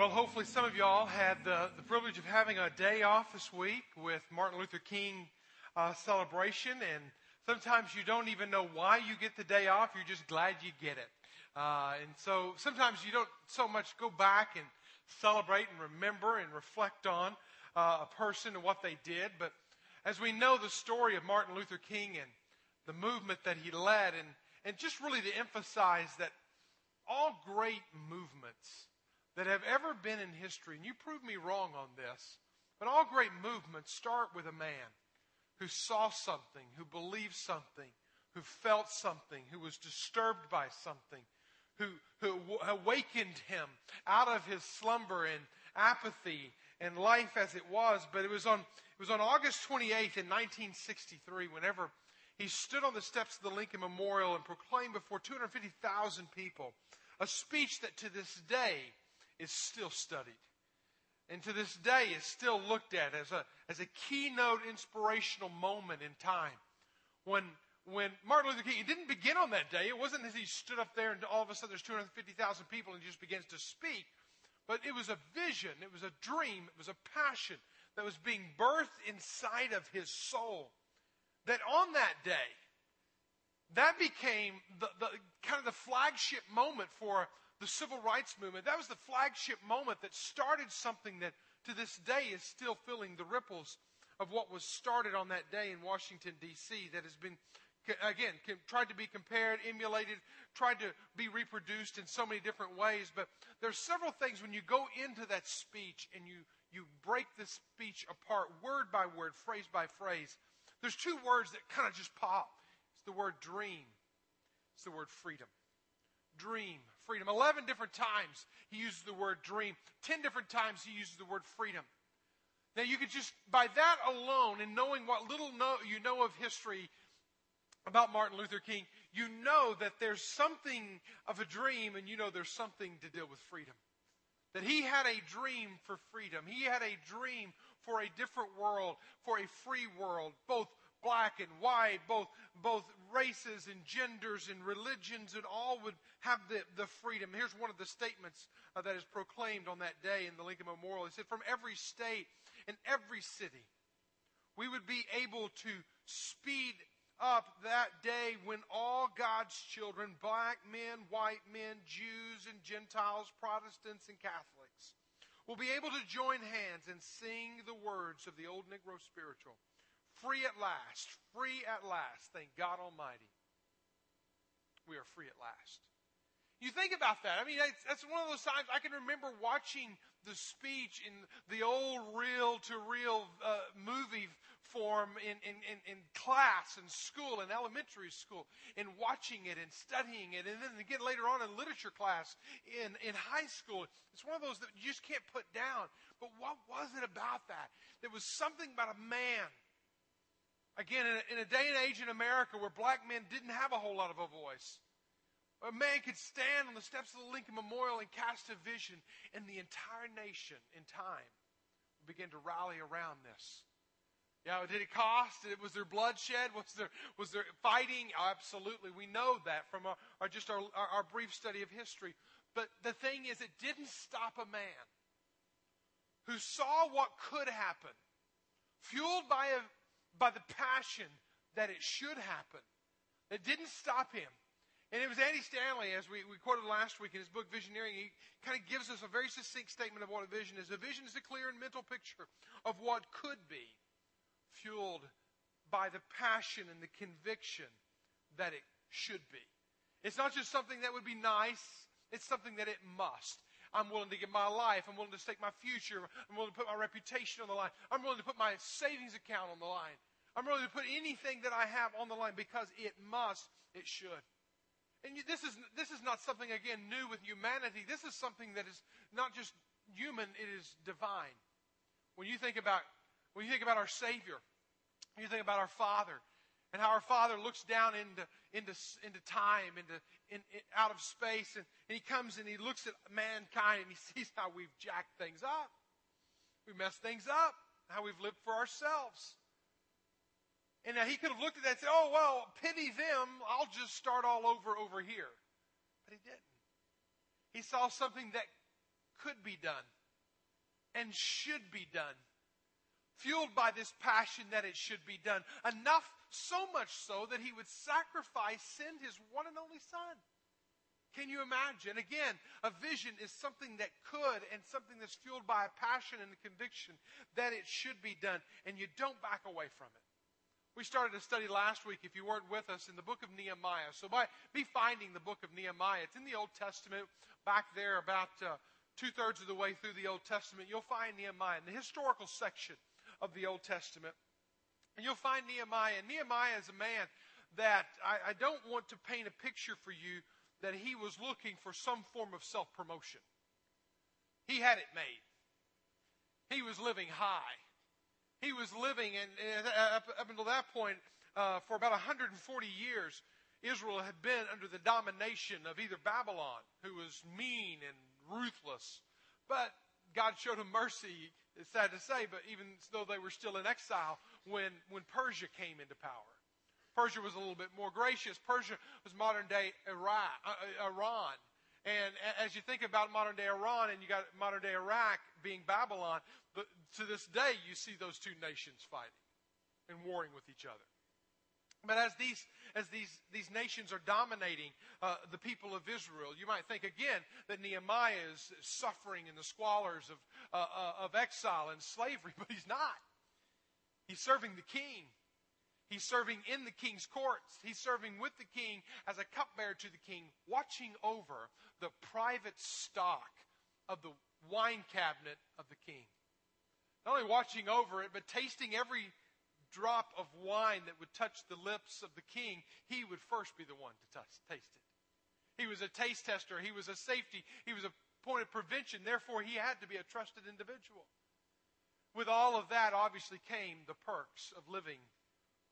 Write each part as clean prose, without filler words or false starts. Well, hopefully some of y'all had the privilege of having a day off this week with Martin Luther King celebration, and sometimes you don't even know why you get the day off. You're just glad you get it. And so sometimes you don't so much go back and celebrate and remember and reflect on a person and what they did. But as we know the story of Martin Luther King and the movement that he led, and just really to emphasize that all great movements that have ever been in history, and you prove me wrong on this, but all great movements start with a man who saw something, who believed something, who felt something, who was disturbed by something, who awakened him out of his slumber and apathy and life as it was. But it was on August 28th in 1963, whenever he stood on the steps of the Lincoln Memorial and proclaimed before 250,000 people a speech that to this day is still studied. And to this day is still looked at as a keynote inspirational moment in time. When Martin Luther King, it didn't begin on that day. It wasn't as he stood up there and all of a sudden there's 250,000 people and he just begins to speak. But it was a vision, it was a dream, it was a passion that was being birthed inside of his soul. That on that day, that became the kind of the flagship moment for the Civil Rights Movement. That was the flagship moment that started something that to this day is still feeling the ripples of what was started on that day in Washington, D.C. that has been, again, tried to be compared, emulated, tried to be reproduced in so many different ways. But there's several things when you go into that speech and you break the speech apart word by word, phrase by phrase. There's two words that kind of just pop. It's the word dream. It's the word freedom. Dream, freedom. 11 different times he uses the word dream. 10 different times he uses the word freedom. Now you could just, by that alone, and knowing what little you know of history about Martin Luther King, you know that there's something of a dream, and you know there's something to deal with freedom. That he had a dream for freedom. He had a dream for a different world, for a free world, both black and white, both races and genders and religions, and all would have the freedom. Here's one of the statements that is proclaimed on that day in the Lincoln Memorial. It said, from every state and every city, we would be able to speed up that day when all God's children, black men, white men, Jews and Gentiles, Protestants and Catholics, will be able to join hands and sing the words of the old Negro spiritual. Free at last, thank God Almighty. We are free at last. You think about that. I mean, that's one of those times I can remember watching the speech in the old reel-to-reel movie form in class, in school, in elementary school, and watching it and studying it. And then again later on in literature class, in high school. It's one of those that you just can't put down. But what was it about that? There was something about a man. Again, in a day and age in America where black men didn't have a whole lot of a voice, a man could stand on the steps of the Lincoln Memorial and cast a vision, and the entire nation in time would begin to rally around this. Yeah, did it cost? Was there bloodshed? Was there fighting? Absolutely, we know that from our brief study of history. But the thing is, it didn't stop a man who saw what could happen, fueled by the passion that it should happen. It didn't stop him. And it was Andy Stanley, as we quoted last week in his book, Visioneering. He kind of gives us a very succinct statement of what a vision is. A vision is a clear and mental picture of what could be, fueled by the passion and the conviction that it should be. It's not just something that would be nice. It's something that it must. I'm willing to give my life. I'm willing to stake my future. I'm willing to put my reputation on the line. I'm willing to put my savings account on the line. I'm willing to put anything that I have on the line because it must, it should. And this is not something, again, new with humanity. This is something that is not just human, it is divine. When you think about our Savior, you think about our Father, and how our Father looks down into time, out of space, and he comes and he looks at mankind and he sees how we've jacked things up, we messed things up, how we've lived for ourselves. And now he could have looked at that and said, oh, well, pity them, I'll just start all over here. But he didn't. He saw something that could be done and should be done, fueled by this passion that it should be done. Enough, so much so, that he would sacrifice, send his one and only son. Can you imagine? Again, a vision is something that could and something that's fueled by a passion and a conviction that it should be done. And you don't back away from it. We started a study last week, if you weren't with us, in the book of Nehemiah. So be finding the book of Nehemiah. It's in the Old Testament, back there about two-thirds of the way through the Old Testament. You'll find Nehemiah in the historical section of the Old Testament. And you'll find Nehemiah. And Nehemiah is a man that I don't want to paint a picture for you that he was looking for some form of self-promotion. He had it made. He was living high. He was living, and up until that point, for about 140 years, Israel had been under the domination of either Babylon, who was mean and ruthless. But God showed him mercy, it's sad to say, but even though they were still in exile, when Persia came into power. Persia was a little bit more gracious. Persia was modern-day Iran. And as you think about modern-day Iran and you got modern-day Iraq being Babylon, but to this day you see those two nations fighting and warring with each other. But as these nations are dominating the people of Israel, you might think again that Nehemiah is suffering in the squalors of exile and slavery, but he's not. He's serving the king. He's serving in the king's courts. He's serving with the king as a cupbearer to the king, watching over the private stock of the wine cabinet of the king. Not only watching over it, but tasting every drop of wine that would touch the lips of the king, he would first be the one to taste it. He was a taste tester. He was a safety. He was a point of prevention. Therefore, he had to be a trusted individual. With all of that, obviously, came the perks of living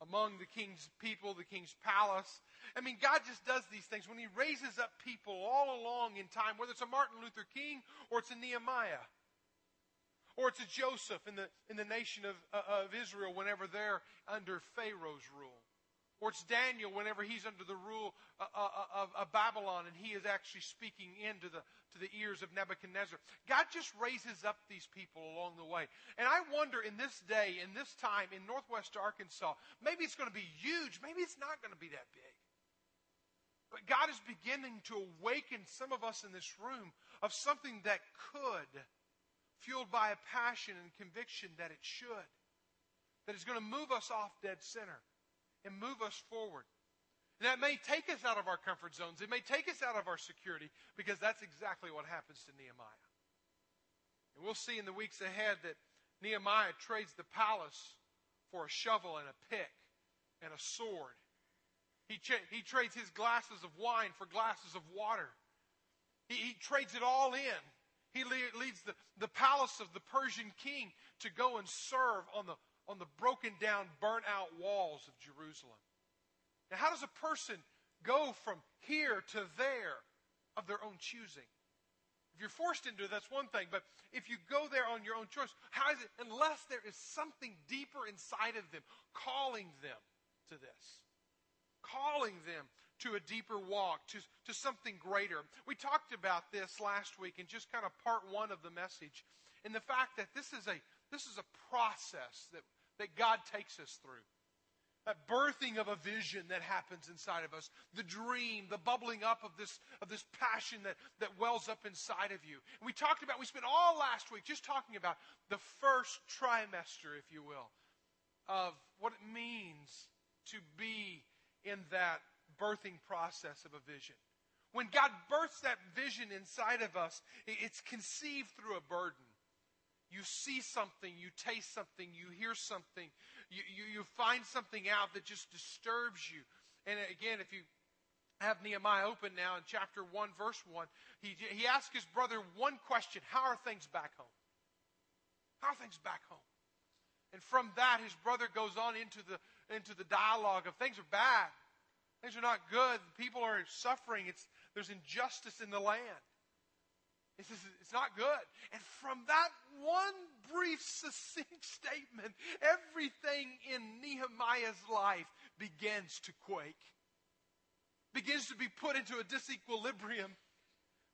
among the king's people, the king's palace. I mean, God just does these things. When he raises up people all along in time, whether it's a Martin Luther King or it's a Nehemiah or it's a Joseph in the nation of Israel whenever they're under Pharaoh's rule, or it's Daniel whenever he's under the rule of Babylon and he is actually speaking into to the ears of Nebuchadnezzar. God just raises up these people along the way. And I wonder in this day, in this time, in Northwest Arkansas, maybe it's going to be huge. Maybe it's not going to be that big. But God is beginning to awaken some of us in this room of something that could, fueled by a passion and conviction that it should, that is going to move us off dead center and move us forward. And that may take us out of our comfort zones. It may take us out of our security, because that's exactly what happens to Nehemiah. And we'll see in the weeks ahead that Nehemiah trades the palace for a shovel and a pick and a sword. He trades his glasses of wine for glasses of water. He trades it all in. He leaves the palace of the Persian king to go and serve on the broken down, burnt out walls of Jerusalem. Now, how does a person go from here to there of their own choosing? If you're forced into it, that's one thing. But if you go there on your own choice, how is it? Unless there is something deeper inside of them, calling them to this. Calling them to a deeper walk, to something greater. We talked about this last week in just kind of part one of the message. And the fact that this is a process that God takes us through. That birthing of a vision that happens inside of us. The dream, the bubbling up of this passion that wells up inside of you. And we spent all last week just talking about the first trimester, if you will, of what it means to be in that birthing process of a vision. When God births that vision inside of us, it's conceived through a burden. You see something, you taste something, you hear something, you find something out that just disturbs you. And again, if you have Nehemiah open now in chapter 1, verse 1, he asked his brother one question: how are things back home? How are things back home? And from that, his brother goes on into the dialogue of things are bad, things are not good, people are suffering, there's injustice in the land. It's not good. And from that one brief, succinct statement, everything in Nehemiah's life begins to quake, begins to be put into a disequilibrium,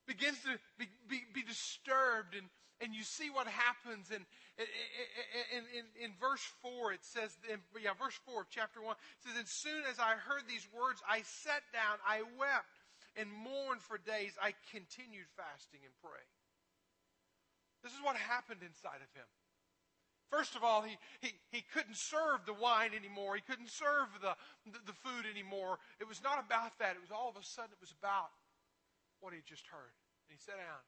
begins to be disturbed, and you see what happens. And in verse 4, it says, verse 4 of chapter 1, it says, "And soon as I heard these words, I sat down, I wept, and mourned for days. I continued fasting and praying." This is what happened inside of him. First of all, he couldn't serve the wine anymore. He couldn't serve the food anymore. It was not about that. It was all of a sudden, it was about what he just heard. And he sat down.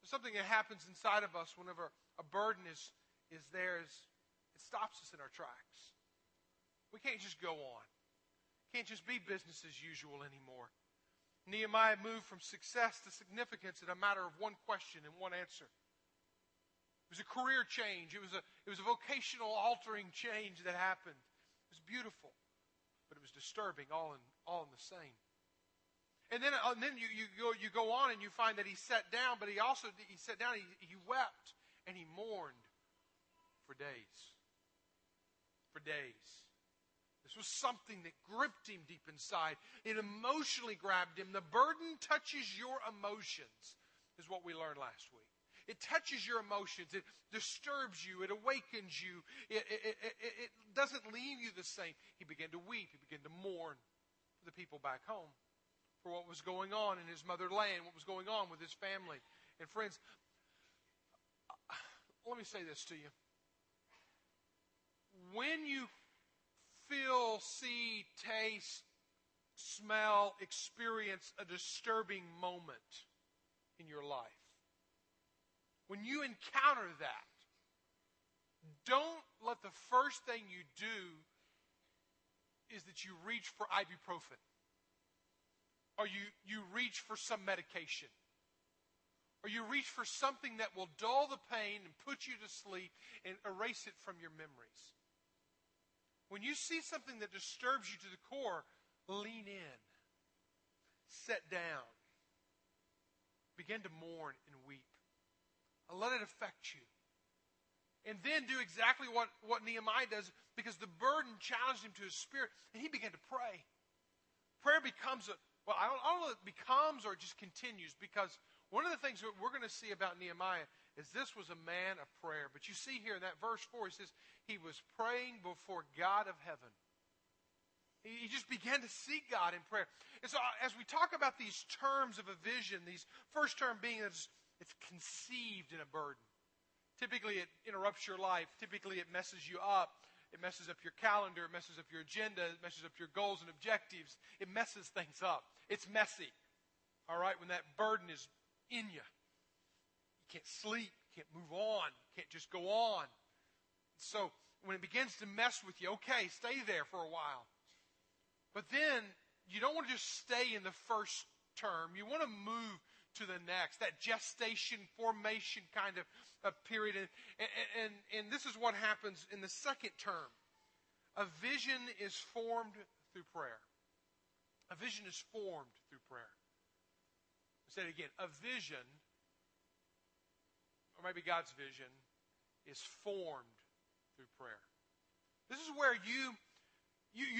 There's something that happens inside of us whenever a burden is there. It stops us in our tracks. We can't just go on. Can't just be business as usual anymore. Nehemiah moved from success to significance in a matter of one question and one answer. It was a career change. It was a vocational altering change that happened. It was beautiful, but it was disturbing all in the same. And then you go on and you find that he sat down, but he sat down, he wept, and he mourned for days. For days. This was something that gripped him deep inside. It emotionally grabbed him. The burden touches your emotions, is what we learned last week. It touches your emotions. It disturbs you. It awakens you. It doesn't leave you the same. He began to weep. He began to mourn for the people back home, for what was going on in his motherland, what was going on with his family and friends. Let me say this to you. When you feel, see, taste, smell, experience a disturbing moment in your life, when you encounter that, don't let the first thing you do is that you reach for ibuprofen or you reach for some medication or you reach for something that will dull the pain and put you to sleep and erase it from your memories. When you see something that disturbs you to the core, lean in, sit down, begin to mourn and weep. Let it affect you. And then do exactly what Nehemiah does, because the burden challenged him to his spirit, and he began to pray. Prayer becomes I don't know if it becomes or it just continues, because one of the things that we're going to see about Nehemiah is this was a man of prayer. But you see here in that verse 4, he says he was praying before God of heaven. He just began to seek God in prayer. And so as we talk about these terms of a vision, these first term being this, it's conceived in a burden. Typically, it interrupts your life. Typically, it messes you up. It messes up your calendar. It messes up your agenda. It messes up your goals and objectives. It messes things up. It's messy. All right? When that burden is in you, you can't sleep. You can't move on. You can't just go on. So when it begins to mess with you, okay, stay there for a while. But then you don't want to just stay in the first term. You want to move to the next, that gestation, formation kind of a period. And this is what happens in the second term. A vision is formed through prayer. A vision is formed through prayer. I said it again. A vision, or maybe God's vision, is formed through prayer. This is where you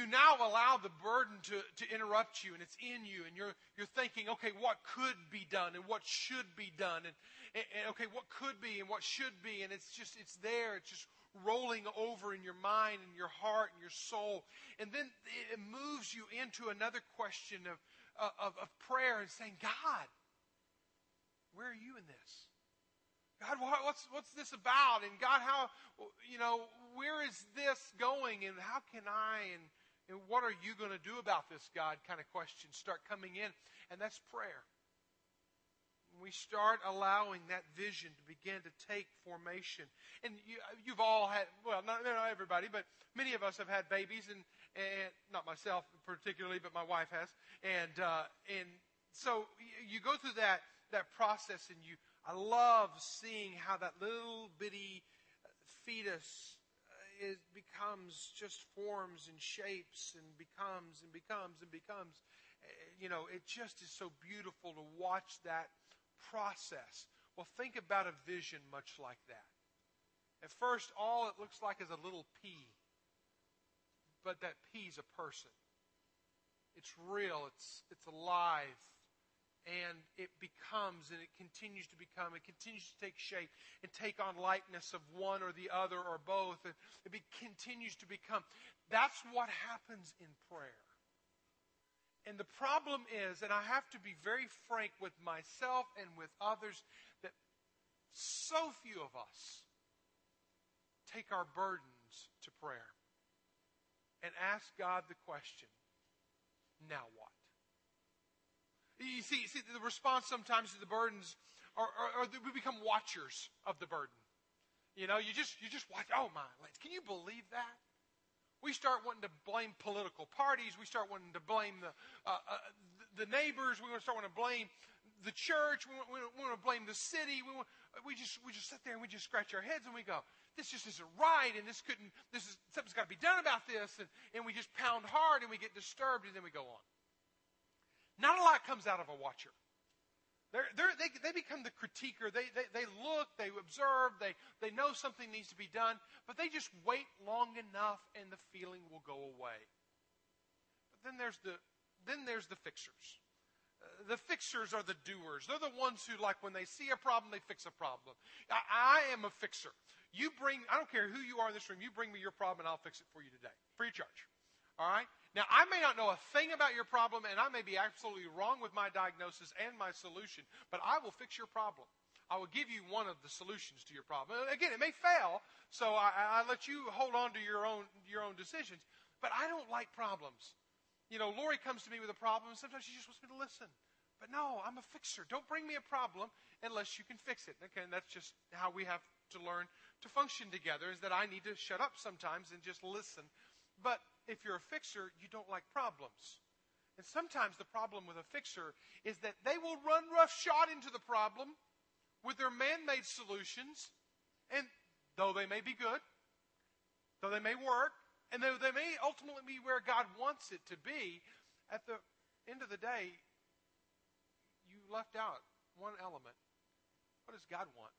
now allow the burden to interrupt you, and it's in you, and you're thinking, okay, what could be done and what should be done, and okay, what could be and what should be, and it's there, it's just rolling over in your mind and your heart and your soul. And then it moves you into another question of prayer and saying, God, where are you in this? God, what's this about? And God, how, where is this going? And how can I, and what are you going to do about this, God, kind of questions start coming in. And that's prayer. We start allowing that vision to begin to take formation. And you've all had, well, not everybody, but many of us have had babies, and not myself particularly, but my wife has. And so you go through that process, and I love seeing how that little bitty fetus becomes, just forms and shapes and becomes. It just is so beautiful to watch that process. Well, think about a vision much like that. At first, all it looks like is a little pea, but that pea's a person. It's real. It's alive. And it becomes, and it continues to become, it continues to take shape and take on likeness of one or the other or both. And it continues to become. That's what happens in prayer. And the problem is, and I have to be very frank with myself and with others, that so few of us take our burdens to prayer and ask God the question, now what? You see, the response sometimes to the burdens are we become watchers of the burden. You know, you just watch. Oh my, can you believe that? We start wanting to blame political parties. We start wanting to blame the neighbors. We start wanting to blame the church. We want to blame the city. We just sit there and we just scratch our heads and we go, this just isn't right, and something's got to be done about this, and we just pound hard and we get disturbed and then we go on. Not a lot comes out of a watcher. They become the critiquer. They look, they observe, they know something needs to be done, but they just wait long enough and the feeling will go away. But then there's the fixers. The fixers are the doers. They're the ones who, when they see a problem, they fix a problem. I am a fixer. I don't care who you are in this room, you bring me your problem and I'll fix it for you today. Free of charge. All right? Now, I may not know a thing about your problem, and I may be absolutely wrong with my diagnosis and my solution, but I will fix your problem. I will give you one of the solutions to your problem. Again, it may fail, so I let you hold on to your own decisions, but I don't like problems. You know, Lori comes to me with a problem, and sometimes she just wants me to listen. But no, I'm a fixer. Don't bring me a problem unless you can fix it. Okay, and that's just how we have to learn to function together, is that I need to shut up sometimes and just listen. But if you're a fixer, you don't like problems. And sometimes the problem with a fixer is that they will run roughshod into the problem with their man-made solutions. And though they may be good, though they may work, and though they may ultimately be where God wants it to be, at the end of the day, you left out one element. What does God want?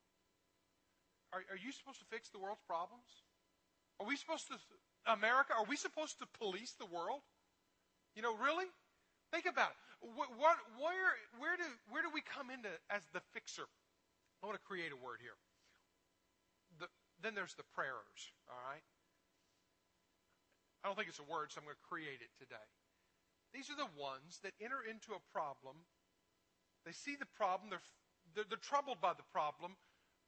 Are you supposed to fix the world's problems? Are we supposed to... America, are we supposed to police the world? You know, really? Think about it. Where do we come into as the fixer? I want to create a word here. Then there's the prayers, all right? I don't think it's a word, so I'm going to create it today. These are the ones that enter into a problem. They see the problem. They're troubled by the problem,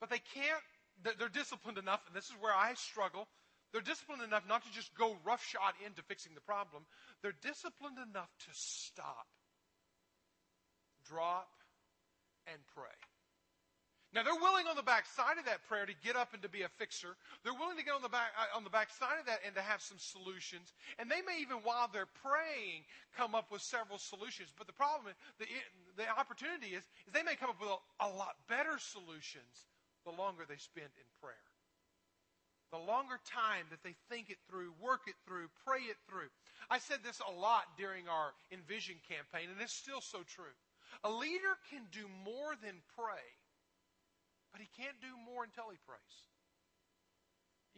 but they can't. They're disciplined enough, and this is where I struggle. They're disciplined enough not to just go roughshod into fixing the problem. They're disciplined enough to stop, drop, and pray. Now, they're willing on the backside of that prayer to get up and to be a fixer. They're willing to get on the backside of that and to have some solutions. And they may even, while they're praying, come up with several solutions. But the problem, the opportunity is they may come up with a lot better solutions the longer they spend in prayer. The longer time that they think it through, work it through, pray it through. I said this a lot during our Envision campaign, and it's still so true. A leader can do more than pray, but he can't do more until he prays.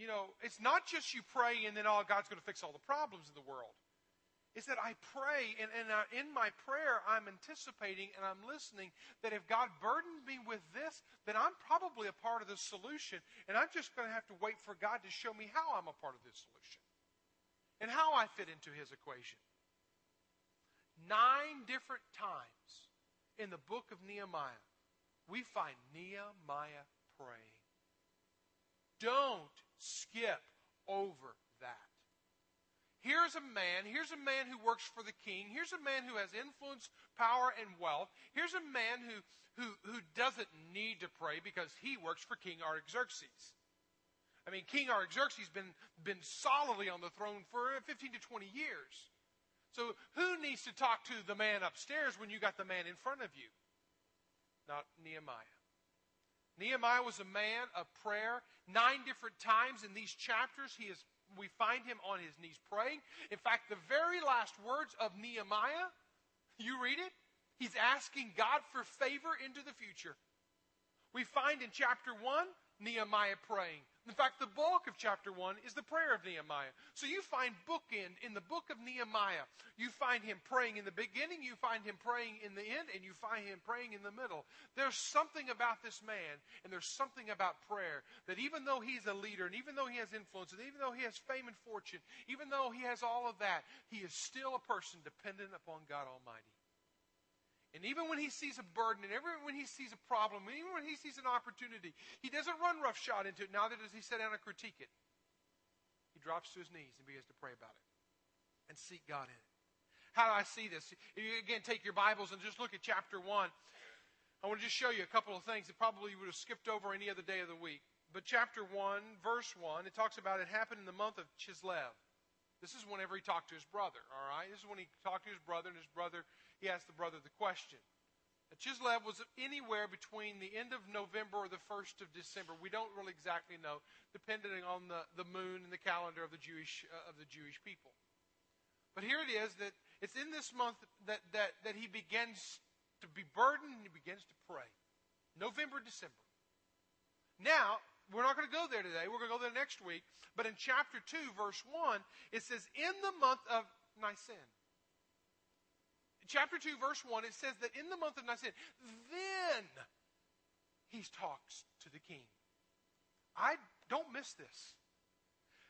You know, it's not just you pray and then, God's going to fix all the problems in the world. It's that I pray, and in my prayer, I'm anticipating and I'm listening that if God burdened me with this, then I'm probably a part of the solution, and I'm just going to have to wait for God to show me how I'm a part of this solution and how I fit into His equation. 9 different times in the book of Nehemiah, we find Nehemiah praying. Don't skip over that. Here's a man who works for the king. Here's a man who has influence, power, and wealth. Here's a man who doesn't need to pray because he works for King Artaxerxes. I mean, King Artaxerxes has been solidly on the throne for 15 to 20 years. So who needs to talk to the man upstairs when you got the man in front of you? Not Nehemiah. Nehemiah was a man of prayer. 9 different times in these chapters he is we find him on his knees praying. In fact, the very last words of Nehemiah, you read it, he's asking God for favor into the future. We find in chapter 1, Nehemiah praying. In fact, the bulk of chapter 1 is the prayer of Nehemiah. So you find bookend in the book of Nehemiah. You find him praying in the beginning, you find him praying in the end, and you find him praying in the middle. There's something about this man, and there's something about prayer, that even though he's a leader, and even though he has influence, and even though he has fame and fortune, even though he has all of that, he is still a person dependent upon God Almighty. And even when he sees a burden, and even when he sees a problem, and even when he sees an opportunity, he doesn't run roughshod into it, neither does he sit down and critique it. He drops to his knees and begins to pray about it and seek God in it. How do I see this? If you again take your Bibles and just look at chapter 1. I want to just show you a couple of things that probably you would have skipped over any other day of the week. But chapter 1, verse 1, it talks about it happened in the month of Chislev. This is whenever he talked to his brother, all right? This is when he talked to his brother, and his brother, he asked the brother the question. Chislev was anywhere between the end of November or the 1st of December. We don't really exactly know, depending on the moon and the calendar of the Jewish people. But here it is that it's in this month that he begins to be burdened and he begins to pray. November, December. Now, we're not going to go there today. We're going to go there next week. But in chapter 2, verse 1, it says, in the month of Nisan. In chapter 2, verse 1, it says that in the month of Nisan, then he talks to the king. I don't miss this.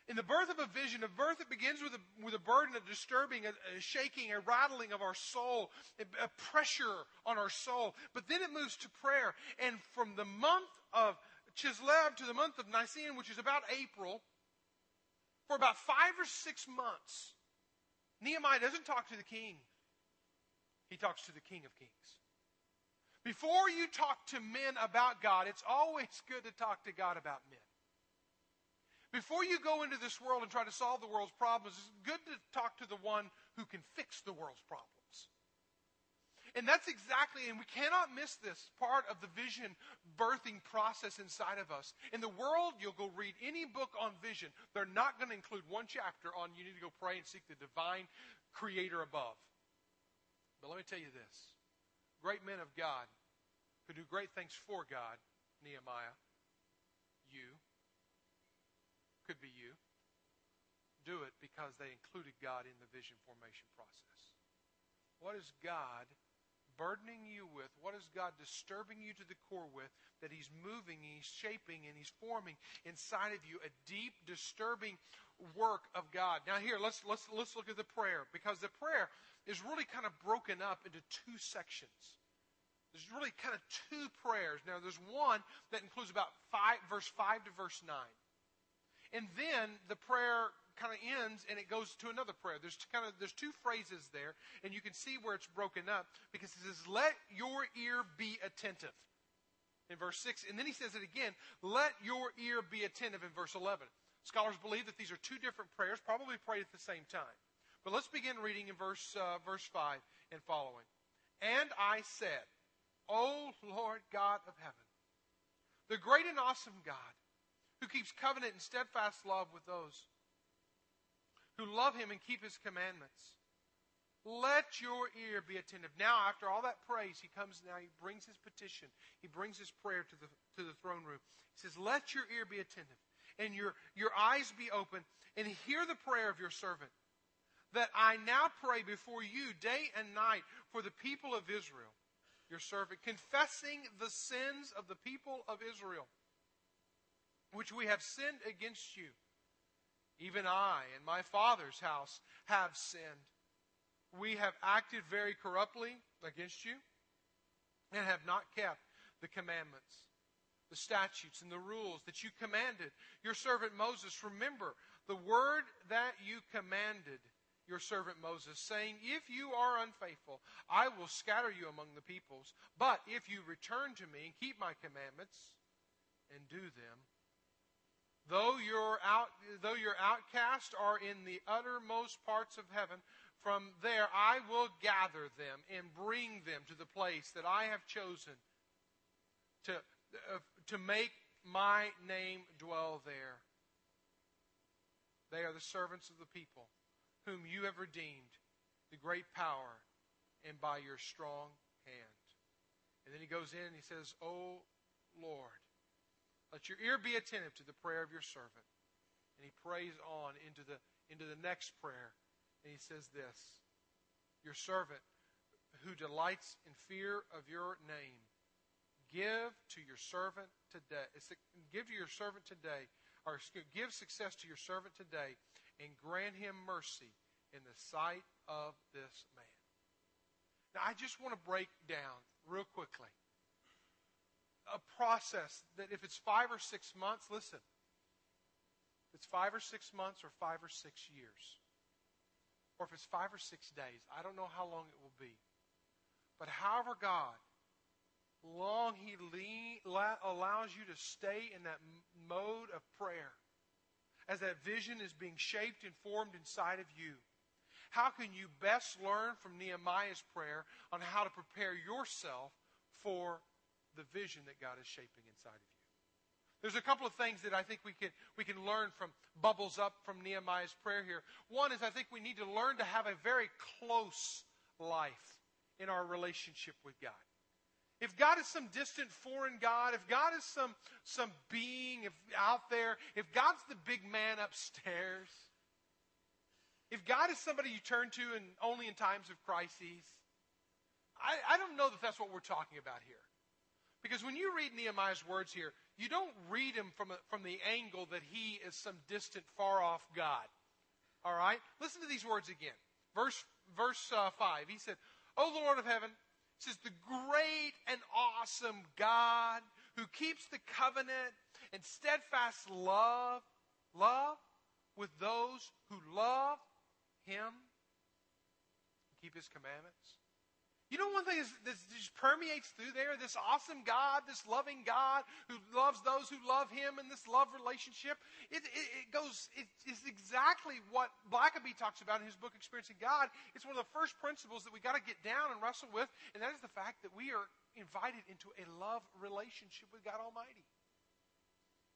In the birth of a vision, a birth that begins with a burden, a disturbing, a shaking, a rattling of our soul, a pressure on our soul. But then it moves to prayer. And from the month of Chislev to the month of Nisan, which is about April, for about 5 or 6 months, Nehemiah doesn't talk to the king. He talks to the King of Kings. Before you talk to men about God, it's always good to talk to God about men. Before you go into this world and try to solve the world's problems, it's good to talk to the one who can fix the world's problems. And that's exactly, and we cannot miss this, part of the vision birthing process inside of us. In the world, you'll go read any book on vision. They're not going to include one chapter on you need to go pray and seek the divine creator above. But let me tell you this. Great men of God who do great things for God, Nehemiah, you, could be you, do it because they included God in the vision formation process. What is God burdening you with? What is God disturbing you to the core with, that he's moving, he's shaping, and he's forming inside of you a deep, disturbing work of God? Now here, let's look at the prayer, because the prayer is really kind of broken up into two sections. There's really kind of two prayers. Now there's one that includes about verse 5 to verse 9. And then the prayer kind of ends and it goes to another prayer. There's two phrases there, and you can see where it's broken up, because it says, let your ear be attentive in verse 6, and then he says it again, let your ear be attentive in verse 11. Scholars believe that these are two different prayers, probably prayed at the same time. But let's begin reading in verse 5 and following. And I said, O Lord God of heaven, the great and awesome God, who keeps covenant and steadfast love with those who love him and keep his commandments. Let your ear be attentive. Now, after all that praise, he brings his petition. He brings his prayer to the throne room. He says, let your ear be attentive, and your eyes be open, and hear the prayer of your servant, that I now pray before you day and night for the people of Israel, your servant, confessing the sins of the people of Israel, which we have sinned against you. Even I and my father's house have sinned. We have acted very corruptly against you, and have not kept the commandments, the statutes, and the rules that you commanded your servant Moses. Remember the word that you commanded your servant Moses, saying, if you are unfaithful, I will scatter you among the peoples. But if you return to me and keep my commandments and do them, though your outcasts are in the uttermost parts of heaven, from there I will gather them and bring them to the place that I have chosen to make my name dwell there. They are the servants of the people whom you have redeemed, the great power, and by your strong hand. And then he goes in and he says, O Lord, let your ear be attentive to the prayer of your servant. And he prays on into the next prayer. And he says this, your servant who delights in fear of your name, give success to your servant today and grant him mercy in the sight of this man. Now, I just want to break down real quickly a process that if it's 5 or 6 months, listen, if it's 5 or 6 months or 5 or 6 years, or if it's 5 or 6 days, I don't know how long it will be. But however God long he allows you to stay in that mode of prayer, as that vision is being shaped and formed inside of you, how can you best learn from Nehemiah's prayer on how to prepare yourself for the vision that God is shaping inside of you? There's a couple of things that I think we can learn from, bubbles up from Nehemiah's prayer here. One is I think we need to learn to have a very close life in our relationship with God. If God is some distant foreign God, if God is some being out there, if God's the big man upstairs, if God is somebody you turn to and only in times of crises, I don't know that that's what we're talking about here. Because when you read Nehemiah's words here, you don't read him from the angle that he is some distant, far-off God. All right? Listen to these words again. Verse 5, he said, O Lord of heaven, it says, the great and awesome God who keeps the covenant and steadfast love with those who love him and keep his commandments. You know, one thing that just permeates through there, this awesome God, this loving God who loves those who love him and this love relationship, it's exactly what Blackaby talks about in his book, Experiencing God. It's one of the first principles that we got to get down and wrestle with, and that is the fact that we are invited into a love relationship with God Almighty.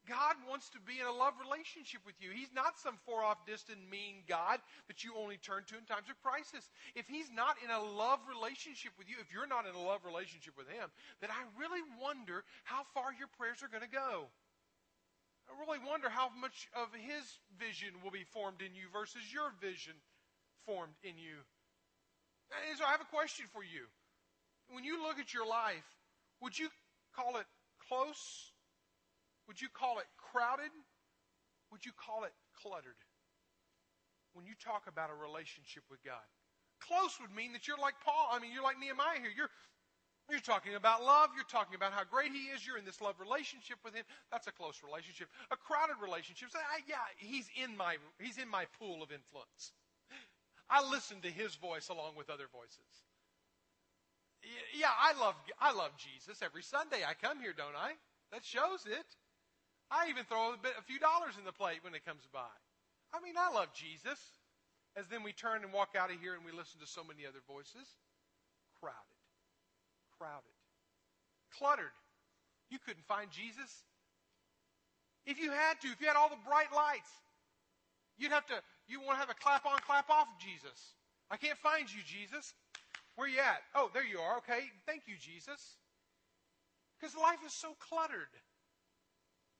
God wants to be in a love relationship with you. He's not some far-off, distant, mean God that you only turn to in times of crisis. If he's not in a love relationship with you, if you're not in a love relationship with him, then I really wonder how far your prayers are going to go. I really wonder how much of his vision will be formed in you versus your vision formed in you. And so I have a question for you. When you look at your life, would you call it close? Would you call it crowded? Would you call it cluttered? When you talk about a relationship with God, close would mean that you're like Paul. I mean, you're like Nehemiah here. You're talking about love. You're talking about how great he is. You're in this love relationship with him. That's a close relationship. A crowded relationship. So, he's in my pool of influence. I listen to his voice along with other voices. Yeah, I love Jesus every Sunday. I come here, don't I? That shows it. I even throw a few dollars in the plate when it comes by. I mean, I love Jesus. As then we turn and walk out of here and we listen to so many other voices. Crowded. Cluttered. You couldn't find Jesus. If you had to, if you had all the bright lights, you want to have a clap on, clap off Jesus. I can't find you, Jesus. Where you at? Oh, there you are. Okay. Thank you, Jesus. Because life is so cluttered.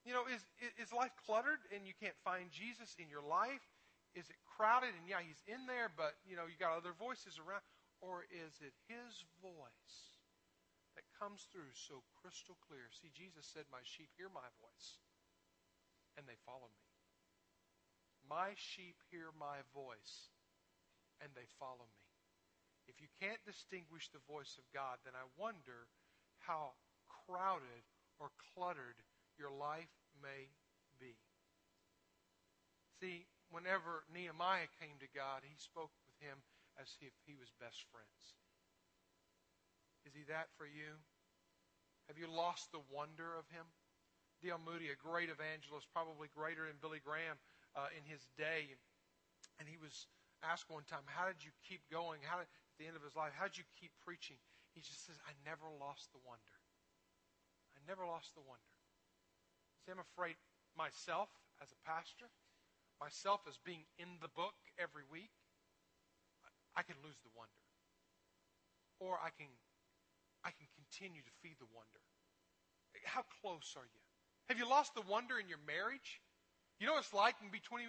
You know, is life cluttered and you can't find Jesus in your life? Is it crowded and yeah, he's in there, but you know, you got other voices around? Or is it his voice that comes through so crystal clear? See, Jesus said, my sheep hear my voice and they follow me. My sheep hear my voice and they follow me. If you can't distinguish the voice of God, then I wonder how crowded or cluttered your life may be. See, whenever Nehemiah came to God, he spoke with him as if he was best friends. Is he that for you? Have you lost the wonder of him? D.L. Moody, a great evangelist, probably greater than Billy Graham in his day, and he was asked one time, how did you keep going? At the end of his life, how did you keep preaching? He just says, I never lost the wonder. Never lost the wonder. See, I'm afraid myself as a pastor, myself as being in the book every week, I can lose the wonder. Or I can continue to feed the wonder. How close are you? Have you lost the wonder in your marriage? You know what it's like to be 20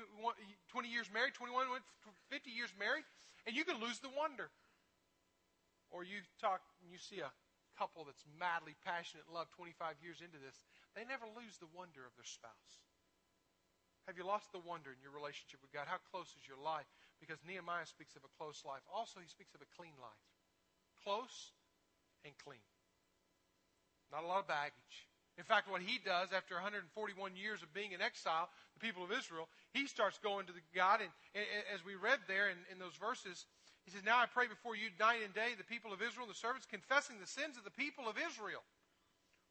years married, 21, 50 years married, and you can lose the wonder. Or you talk and you see a couple that's madly passionate in love 25 years into this. They never lose the wonder of their spouse. Have you lost the wonder in your relationship with God? How close is your life? Because Nehemiah speaks of a close life. Also, he speaks of a clean life. Close and clean. Not a lot of baggage. In fact, what he does after 141 years of being in exile, the people of Israel, he starts going to God. And as we read there in those verses, he says, "Now I pray before you night and day, the people of Israel, the servants, confessing the sins of the people of Israel,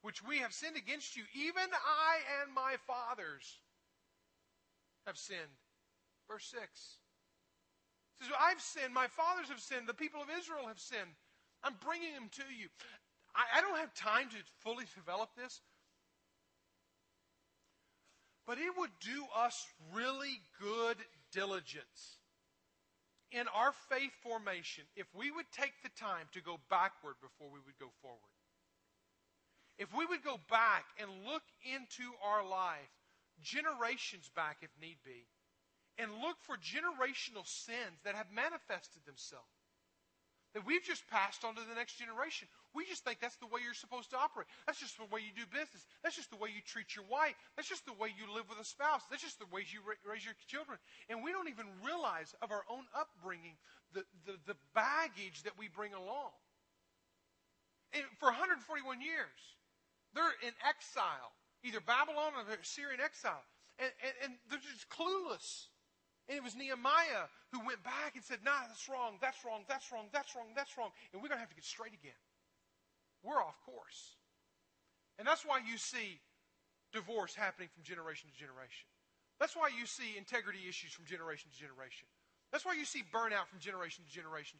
which we have sinned against you, even I and my fathers have sinned." Verse 6. He says, "I've sinned. My fathers have sinned. The people of Israel have sinned. I'm bringing them to you." I don't have time to fully develop this. But it would do us really good diligence in our faith formation if we would take the time to go backward before we would go forward. If we would go back and look into our life, generations back if need be, and look for generational sins that have manifested themselves, that we've just passed on to the next generation. We just think that's the way you're supposed to operate. That's just the way you do business. That's just the way you treat your wife. That's just the way you live with a spouse. That's just the way you raise your children. And we don't even realize of our own upbringing the baggage that we bring along. And for 141 years, they're in exile. Either Babylon or Syrian exile. And they're just clueless. And it was Nehemiah who went back and said, "Nah, that's wrong, that's wrong, that's wrong, that's wrong, that's wrong. And we're going to have to get straight again. We're off course." And that's why you see divorce happening from generation to generation. That's why you see integrity issues from generation to generation. That's why you see burnout from generation to generation.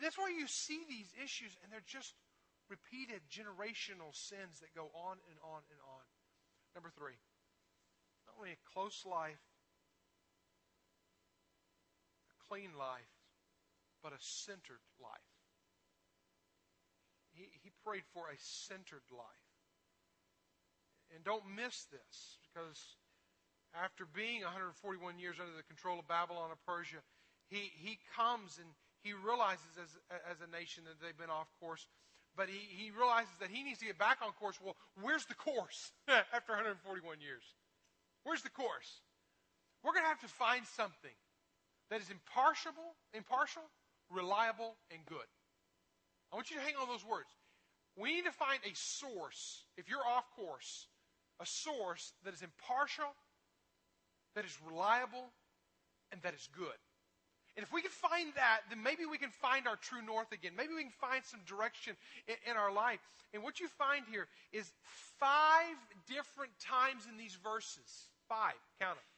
That's why you see these issues, and they're just repeated generational sins that go on and on and on. Number 3, not only a close life, clean life, but a centered life. He prayed for a centered life. And don't miss this, because after being 141 years under the control of Babylon and Persia, he comes and he realizes as a nation that they've been off course, but he realizes that he needs to get back on course. Well, where's the course after 141 years? Where's the course? We're going to have to find something that is impartial, reliable, and good. I want you to hang on those words. We need to find a source, if you're off course, a source that is impartial, that is reliable, and that is good. And if we can find that, then maybe we can find our true north again. Maybe we can find some direction in our life. And what you find here is 5 different times in these verses. 5, count them.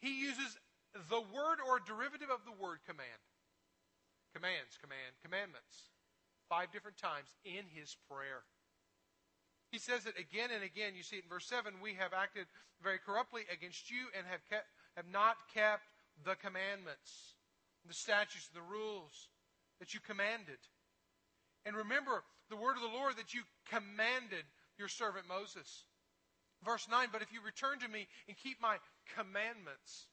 He uses the word or derivative of the word command. Commands, command, commandments. 5 different times in his prayer. He says it again and again. You see it in verse 7. "We have acted very corruptly against you and have not kept the commandments, the statutes, the rules that you commanded. And remember the word of the Lord that you commanded your servant Moses." Verse 9, "But if you return to me and keep my commandments..."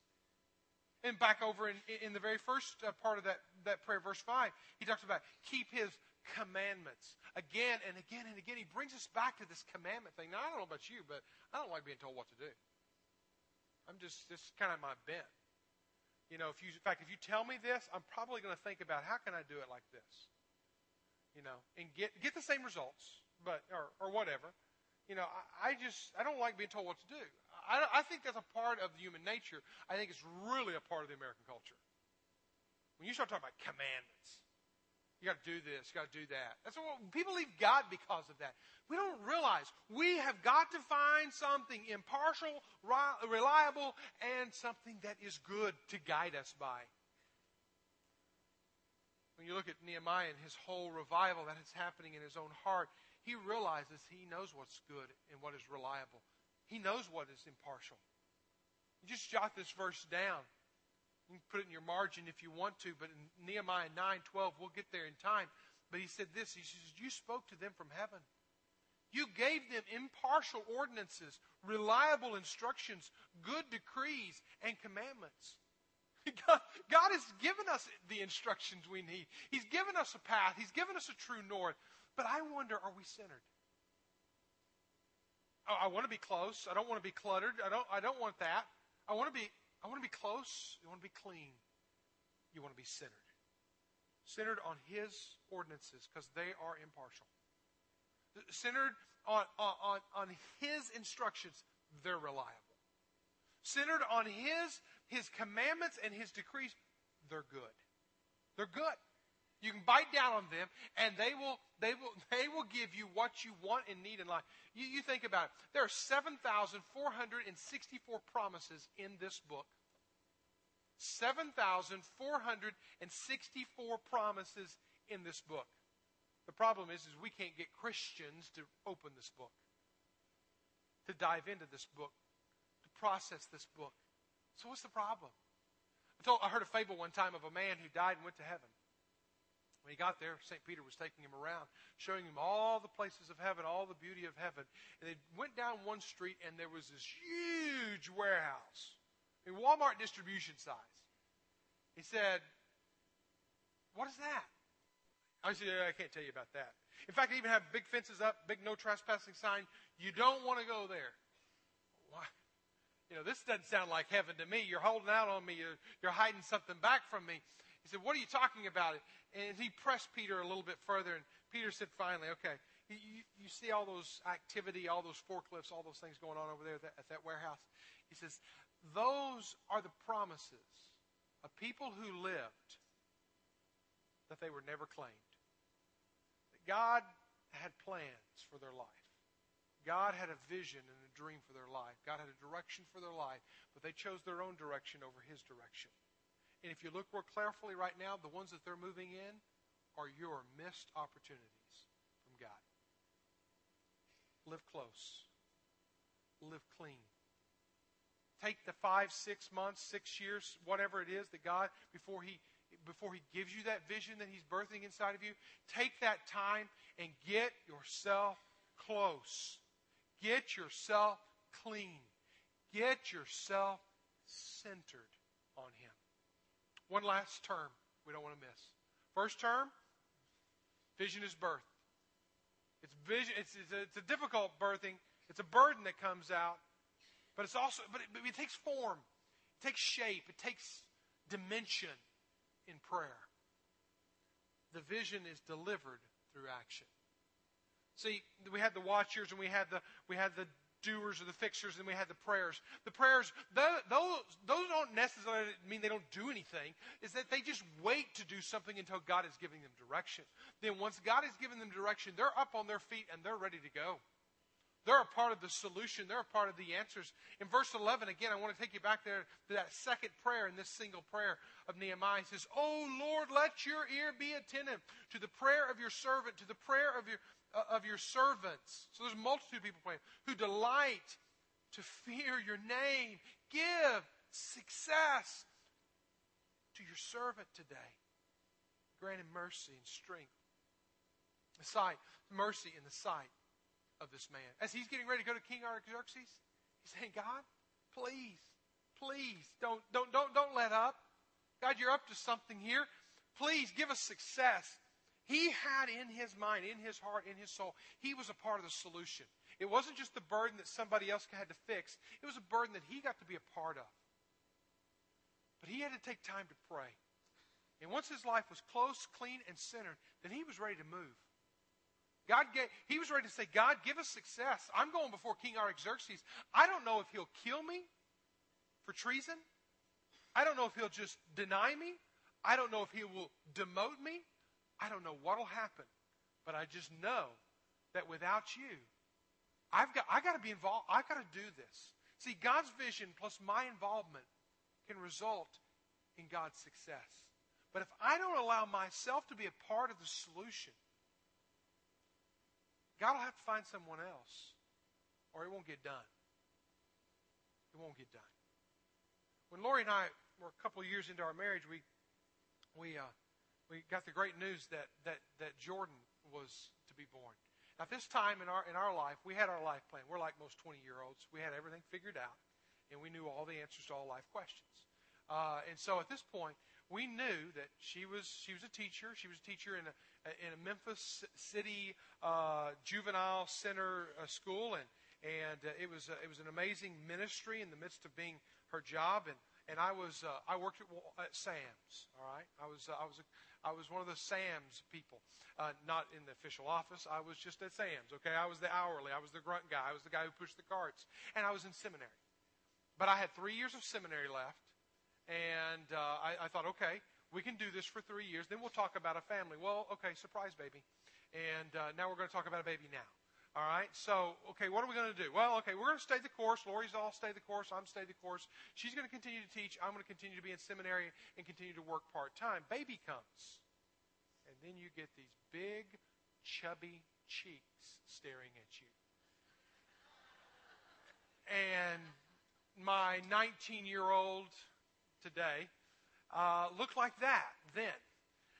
And back over in the very first part of that prayer, verse 5, he talks about keep his commandments. Again and again and again, he brings us back to this commandment thing. Now, I don't know about you, but I don't like being told what to do. I'm just kind of my bent. You know, if you tell me this, I'm probably going to think about how can I do it like this? You know, and get the same results, but or whatever. You know, I don't like being told what to do. I think that's a part of the human nature. I think it's really a part of the American culture. When you start talking about commandments, you got to do this, you got to do that. That's what people leave God because of that. We don't realize we have got to find something impartial, reliable, and something that is good to guide us by. When you look at Nehemiah and his whole revival that is happening in his own heart, he realizes he knows what's good and what is reliable. He knows what is impartial. You just jot this verse down. You can put it in your margin if you want to, but in Nehemiah 9:12, we'll get there in time. But he said this, he says, "You spoke to them from heaven. You gave them impartial ordinances, reliable instructions, good decrees, and commandments. God has given us the instructions we need. He's given us a path. He's given us a true north. But I wonder, are we centered? I want to be close. I don't want to be cluttered. I don't want that. I want to be close. You want to be clean. You want to be centered. Centered on His ordinances because they are impartial. Centered on His instructions, they're reliable. Centered on His commandments and His decrees, they're good. They're good. You can bite down on them, and they will give you what you want and need in life. You think about it. There are 7,464 promises in this book. 7,464 promises in this book. The problem is we can't get Christians to open this book, to dive into this book, to process this book. So what's the problem? I heard a fable one time of a man who died and went to heaven. When he got there, St. Peter was taking him around, showing him all the places of heaven, all the beauty of heaven. And they went down one street, and there was this huge warehouse, a Walmart distribution size. He said, "What is that?" I said, "I can't tell you about that. In fact, they even have big fences up, big no trespassing sign. You don't want to go there." Why? You know, this doesn't sound like heaven to me. You're holding out on me. You're hiding something back from me. He said, "What are you talking about?" And he pressed Peter a little bit further. And Peter said, "Finally, okay, you see all those activity, all those forklifts, all those things going on over there at that warehouse?" He says, "Those are the promises of people who lived that they were never claimed. God had plans for their life. God had a vision and a dream for their life. God had a direction for their life, but they chose their own direction over His direction. And if you look more carefully right now, the ones that they're moving in are your missed opportunities from God." Live close. Live clean. Take the 5, 6 months, 6 years, whatever it is that God, before He gives you that vision that He's birthing inside of you, take that time and get yourself close. Get yourself clean. Get yourself centered on Him. One last term we don't want to miss. First term, vision is birth. It's vision. It's a difficult birthing. It's a burden that comes out, but it's also it takes form, it takes shape, it takes dimension in prayer. The vision is delivered through action. See, we had the watchers and we had the doers or the fixers, and we had the prayers. The prayers, those don't necessarily mean they don't do anything. It's that they just wait to do something until God is giving them direction. Then once God has given them direction, they're up on their feet and they're ready to go. They're a part of the solution. They're a part of the answers. In verse 11, again, I want to take you back there to that second prayer in this single prayer of Nehemiah. It says, "O Lord, let your ear be attentive to the prayer of your servant, to the prayer of your servants." So there's a multitude of people praying, "who delight to fear your name. Give success to your servant today. Grant him mercy and strength, mercy in the sight of this man." As he's getting ready to go to King Artaxerxes, he's saying, "God, please don't let up. God, you're up to something here. Please give us success." He had in his mind, in his heart, in his soul, he was a part of the solution. It wasn't just the burden that somebody else had to fix. It was a burden that he got to be a part of. But he had to take time to pray. And once his life was close, clean, and centered, then he was ready to move. He was ready to say, "God, give us success. I'm going before King Artaxerxes. I don't know if he'll kill me for treason. I don't know if he'll just deny me. I don't know if he will demote me. I don't know what will happen. But I just know that without you, I got to be involved. I got to do this." See, God's vision plus my involvement can result in God's success. But if I don't allow myself to be a part of the solution, God will have to find someone else, or it won't get done. It won't get done. When Lori and I were a couple of years into our marriage, we got the great news that Jordan was to be born. At this time in our life, we had our life plan. We're like most 20-year-olds. We had everything figured out, and we knew all the answers to all life questions. And so at this point, we knew that she was a teacher. She was a teacher in a Memphis City juvenile center school, and it was an amazing ministry in the midst of being her job. And I worked at Sam's. All right, I was one of the Sam's people, not in the official office. I was just at Sam's. Okay, I was the hourly. I was the grunt guy. I was the guy who pushed the carts, and I was in seminary. But I had 3 years of seminary left, and I thought, okay, we can do this for 3 years. Then we'll talk about a family. Well, okay, surprise baby, and now we're going to talk about a baby now. All right, so, okay, what are we going to do? Well, okay, we're going to stay the course. Lori's all stay the course. I'm stay the course. She's going to continue to teach. I'm going to continue to be in seminary and continue to work part-time. Baby comes, and then you get these big, chubby cheeks staring at you. And my 19-year-old today looked like that then.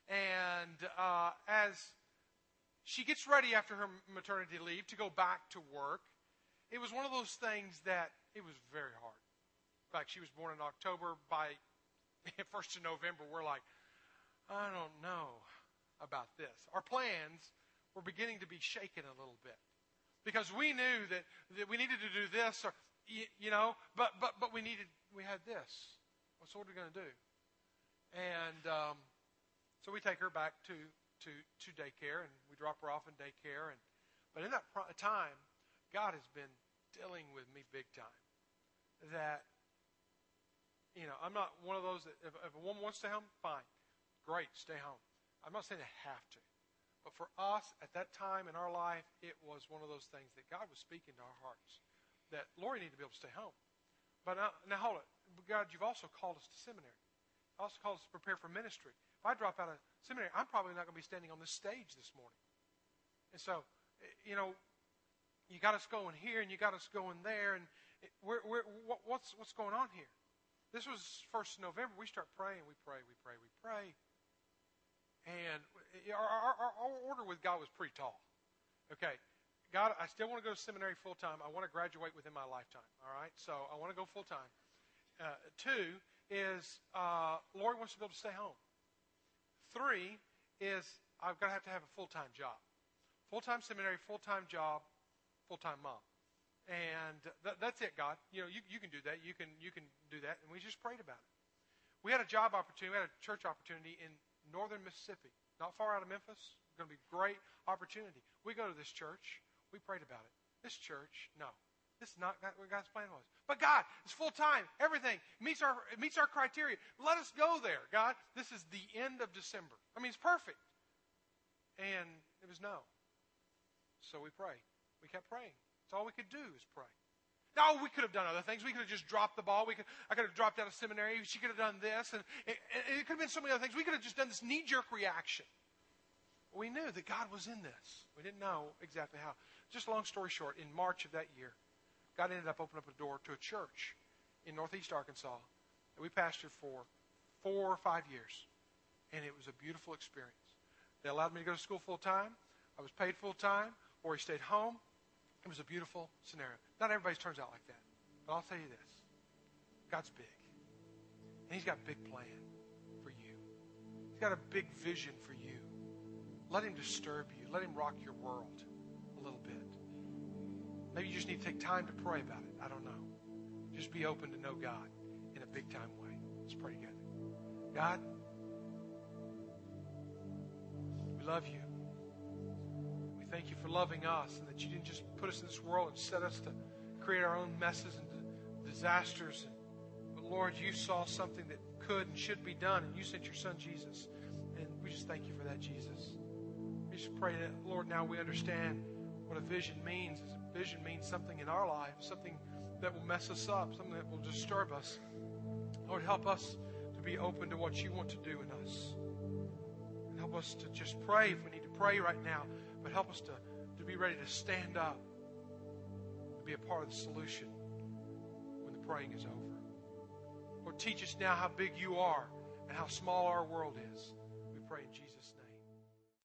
And as she gets ready after her maternity leave to go back to work, it was one of those things that it was very hard. In fact, she was born in October. By 1st of November, we're like, I don't know about this. Our plans were beginning to be shaken a little bit because we knew that we needed to do this, or but we had this. So what are we going to do? And so we take her back to daycare, and we drop her off in daycare. But in that time, God has been dealing with me big time. That, I'm not one of those that if a woman wants to stay home, fine. Great, stay home. I'm not saying they have to. But for us, at that time in our life, it was one of those things that God was speaking to our hearts. That Lori needed to be able to stay home. But now hold it. God, you've also called us to seminary. Also called us to prepare for ministry. If I drop out of seminary, I'm probably not going to be standing on this stage this morning. And so, you got us going here and you got us going there. And what's going on here? This was 1st of November. We start praying. We pray. And our order with God was pretty tall. Okay. God, I still want to go to seminary full time. I want to graduate within my lifetime. All right. So I want to go full time. Two is Lori wants to be able to stay home. Three is I've got to have a full-time job. Full-time seminary, full-time job, full-time mom. And that's it, God. You can do that. You can do that. And we just prayed about it. We had a job opportunity. We had a church opportunity in northern Mississippi, not far out of Memphis. It's going to be a great opportunity. We go to this church. We prayed about it. This church, no. This is not what God's plan was. But God, it's full-time. Everything meets our criteria. Let us go there, God. This is the end of December. I mean, it's perfect. And it was no. So we prayed. We kept praying. It's all we could do is pray. Now, we could have done other things. We could have just dropped the ball. I could have dropped out of seminary. She could have done this. And it could have been so many other things. We could have just done this knee-jerk reaction. We knew that God was in this. We didn't know exactly how. Just long story short, in March of that year, God ended up opening up a door to a church in Northwest Arkansas that we pastored for 4 or 5 years. And it was a beautiful experience. They allowed me to go to school full time. I was paid full time, or he stayed home. It was a beautiful scenario. Not everybody turns out like that. But I'll tell you this. God's big. And he's got a big plan for you. He's got a big vision for you. Let him disturb you. Let him rock your world a little bit. Maybe you just need to take time to pray about it. I don't know. Just be open to know God in a big time way. Let's pray together. God, we love you. We thank you for loving us and that you didn't just put us in this world and set us to create our own messes and disasters. But Lord, you saw something that could and should be done, and you sent your son Jesus. And we just thank you for that, Jesus. We just pray that, Lord, now we understand what a vision means. A vision means something in our life, something that will mess us up, something that will disturb us. Lord, help us to be open to what you want to do in us. And help us to just pray if we need to pray right now, but help us to be ready to stand up and be a part of the solution when the praying is over. Lord, teach us now how big you are and how small our world is. We pray in Jesus' name.